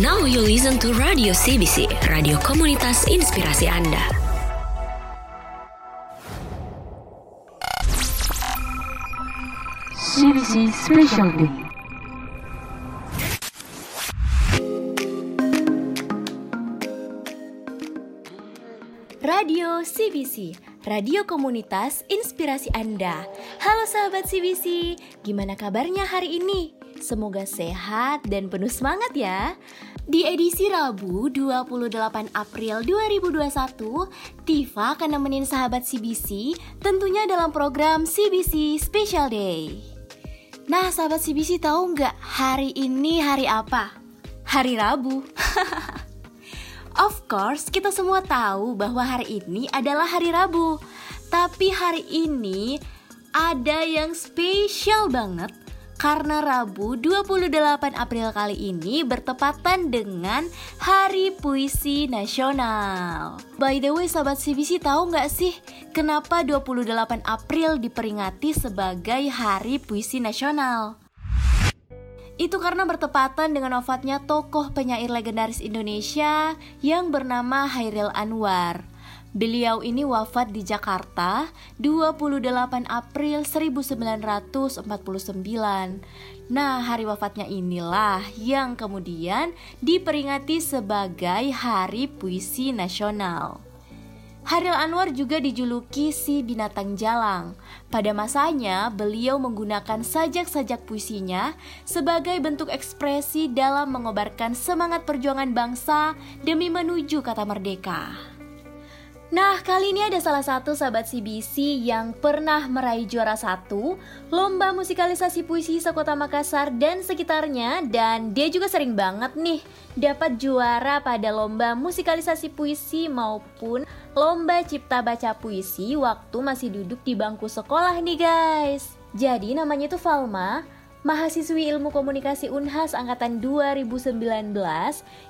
Now you listen to Radio CBC, radio komunitas inspirasi Anda. CBC Special Day. Radio CBC, radio komunitas inspirasi Anda. Halo sahabat CBC, gimana kabarnya hari ini? Semoga sehat dan penuh semangat ya. Di edisi Rabu 28 April 2021, Tifa akan nemenin sahabat CBC tentunya dalam program CBC Special Day. Nah, sahabat CBC tahu nggak hari ini hari apa? Hari Rabu. Of course, kita semua tahu bahwa hari ini adalah hari Rabu. Tapi hari ini ada yang spesial banget. Karena Rabu 28 April kali ini bertepatan dengan Hari Puisi Nasional. By the way, sahabat CBC tahu nggak sih kenapa 28 April diperingati sebagai Hari Puisi Nasional? Itu karena bertepatan dengan wafatnya tokoh penyair legendaris Indonesia yang bernama Chairil Anwar. Beliau ini wafat di Jakarta 28 April 1949. Nah, hari wafatnya inilah yang kemudian diperingati sebagai Hari Puisi Nasional. Chairil Anwar juga dijuluki si binatang jalang. Pada masanya, beliau menggunakan sajak-sajak puisinya sebagai bentuk ekspresi dalam mengobarkan semangat perjuangan bangsa demi menuju kata merdeka. Nah, kali ini ada salah satu sahabat CBC yang pernah meraih juara 1 Lomba Musikalisasi Puisi Sekota Makassar dan sekitarnya. Dan dia juga sering banget nih dapat juara pada Lomba Musikalisasi Puisi maupun Lomba Cipta Baca Puisi waktu masih duduk di bangku sekolah nih guys. Jadi namanya itu Valma, mahasiswi Ilmu Komunikasi Unhas angkatan 2019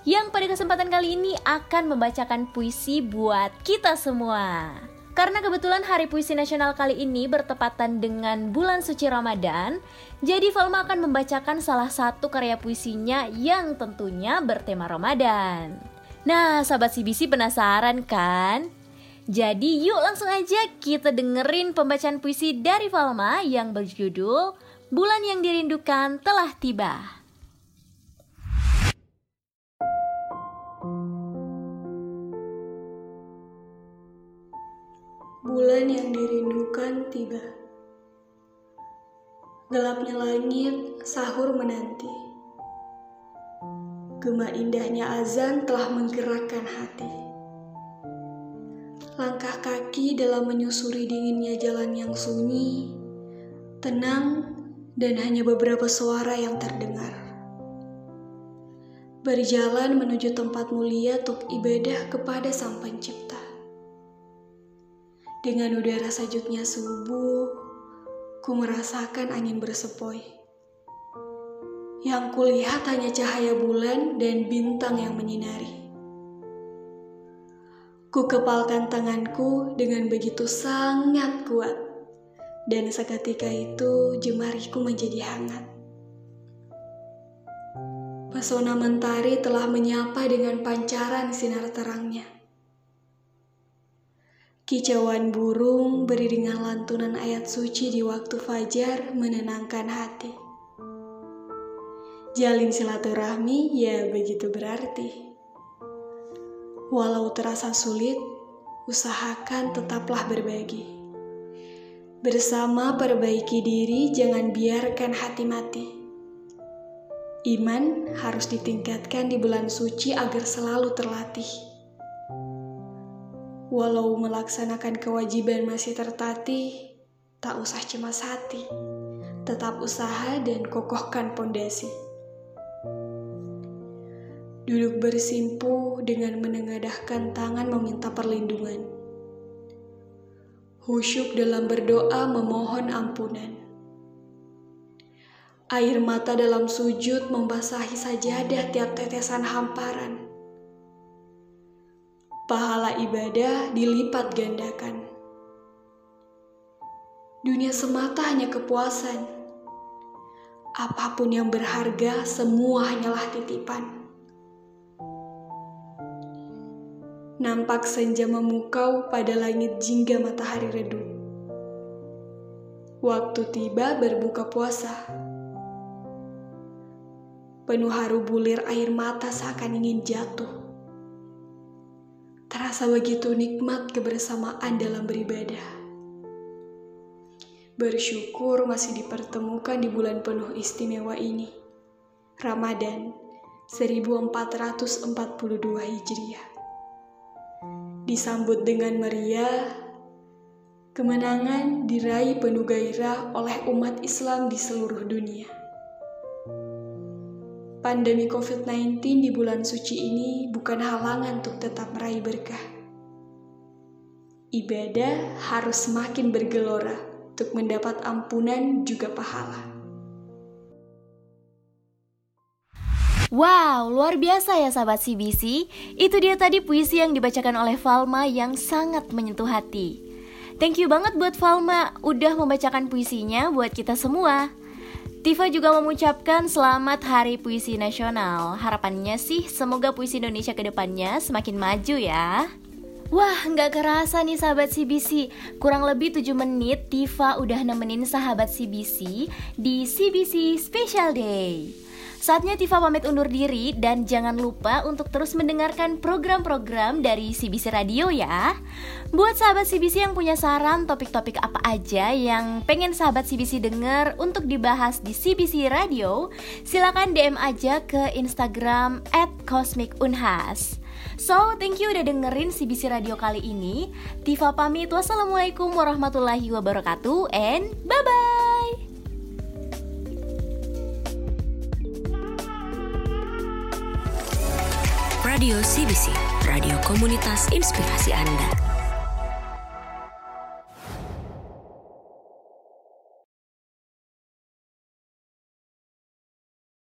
yang pada kesempatan kali ini akan membacakan puisi buat kita semua. Karena kebetulan Hari Puisi Nasional kali ini bertepatan dengan bulan suci Ramadhan, jadi Valma akan membacakan salah satu karya puisinya yang tentunya bertema Ramadan. Nah, sahabat CBC penasaran kan? Jadi yuk langsung aja kita dengerin pembacaan puisi dari Valma yang berjudul Bulan yang Dirindukan Telah Tiba. Bulan yang dirindukan tiba. Gelapnya langit, sahur menanti. Gema indahnya azan telah menggerakkan hati. Langkah kaki dalam menyusuri dinginnya jalan yang sunyi, tenang, dan hanya beberapa suara yang terdengar. Berjalan menuju tempat mulia untuk ibadah kepada Sang Pencipta. Dengan udara sajuknya subuh, ku merasakan angin bersepoi. Yang kulihat hanya cahaya bulan dan bintang yang menyinari. Ku kepalkan tanganku dengan begitu sangat kuat. Dan seketika itu jemariku menjadi hangat. Pesona mentari telah menyapa dengan pancaran sinar terangnya. Kicauan burung beriringan lantunan ayat suci di waktu fajar menenangkan hati. Jalin silaturahmi ya begitu berarti. Walau terasa sulit, usahakan tetaplah berbagi. Bersama perbaiki diri, jangan biarkan hati mati. Iman harus ditingkatkan di bulan suci agar selalu terlatih. Walau melaksanakan kewajiban masih tertatih, tak usah cemas hati. Tetap usaha dan kokohkan pondasi. Duduk bersimpu dengan menengadahkan tangan meminta perlindungan. Khusyuk dalam berdoa memohon ampunan. Air mata dalam sujud membasahi sajadah tiap tetesan hamparan. Pahala ibadah dilipat gandakan. Dunia semata hanya kepuasan. Apapun yang berharga, semua hanyalah titipan. Nampak senja memukau pada langit jingga matahari redup. Waktu tiba berbuka puasa. Penuh haru bulir air mata seakan ingin jatuh. Terasa begitu nikmat kebersamaan dalam beribadah. Bersyukur masih dipertemukan di bulan penuh istimewa ini, Ramadhan 1442 Hijriah. Disambut dengan meriah, kemenangan diraih penuh gairah oleh umat Islam di seluruh dunia. Pandemi COVID-19 di bulan suci ini bukan halangan untuk tetap meraih berkah. Ibadah harus semakin bergelora untuk mendapat ampunan juga pahala. Wow, luar biasa ya sahabat CBC. Itu dia tadi puisi yang dibacakan oleh Valma yang sangat menyentuh hati. Thank you banget buat Valma udah membacakan puisinya buat kita semua. Tifa juga mengucapkan selamat Hari Puisi Nasional. Harapannya sih semoga puisi Indonesia ke depannya semakin maju ya. Wah, gak kerasa nih sahabat CBC. Kurang lebih 7 menit Tifa udah nemenin sahabat CBC di CBC Special Day. Saatnya Tifa pamit undur diri dan jangan lupa untuk terus mendengarkan program-program dari CBC Radio ya. Buat sahabat CBC yang punya saran topik-topik apa aja yang pengen sahabat CBC dengar untuk dibahas di CBC Radio, silakan DM aja ke Instagram @cosmicunhas. So, thank you udah dengerin CBC Radio kali ini. Tifa pamit, wassalamualaikum warahmatullahi wabarakatuh, and bye-bye! Radio CBC, radio komunitas inspirasi Anda.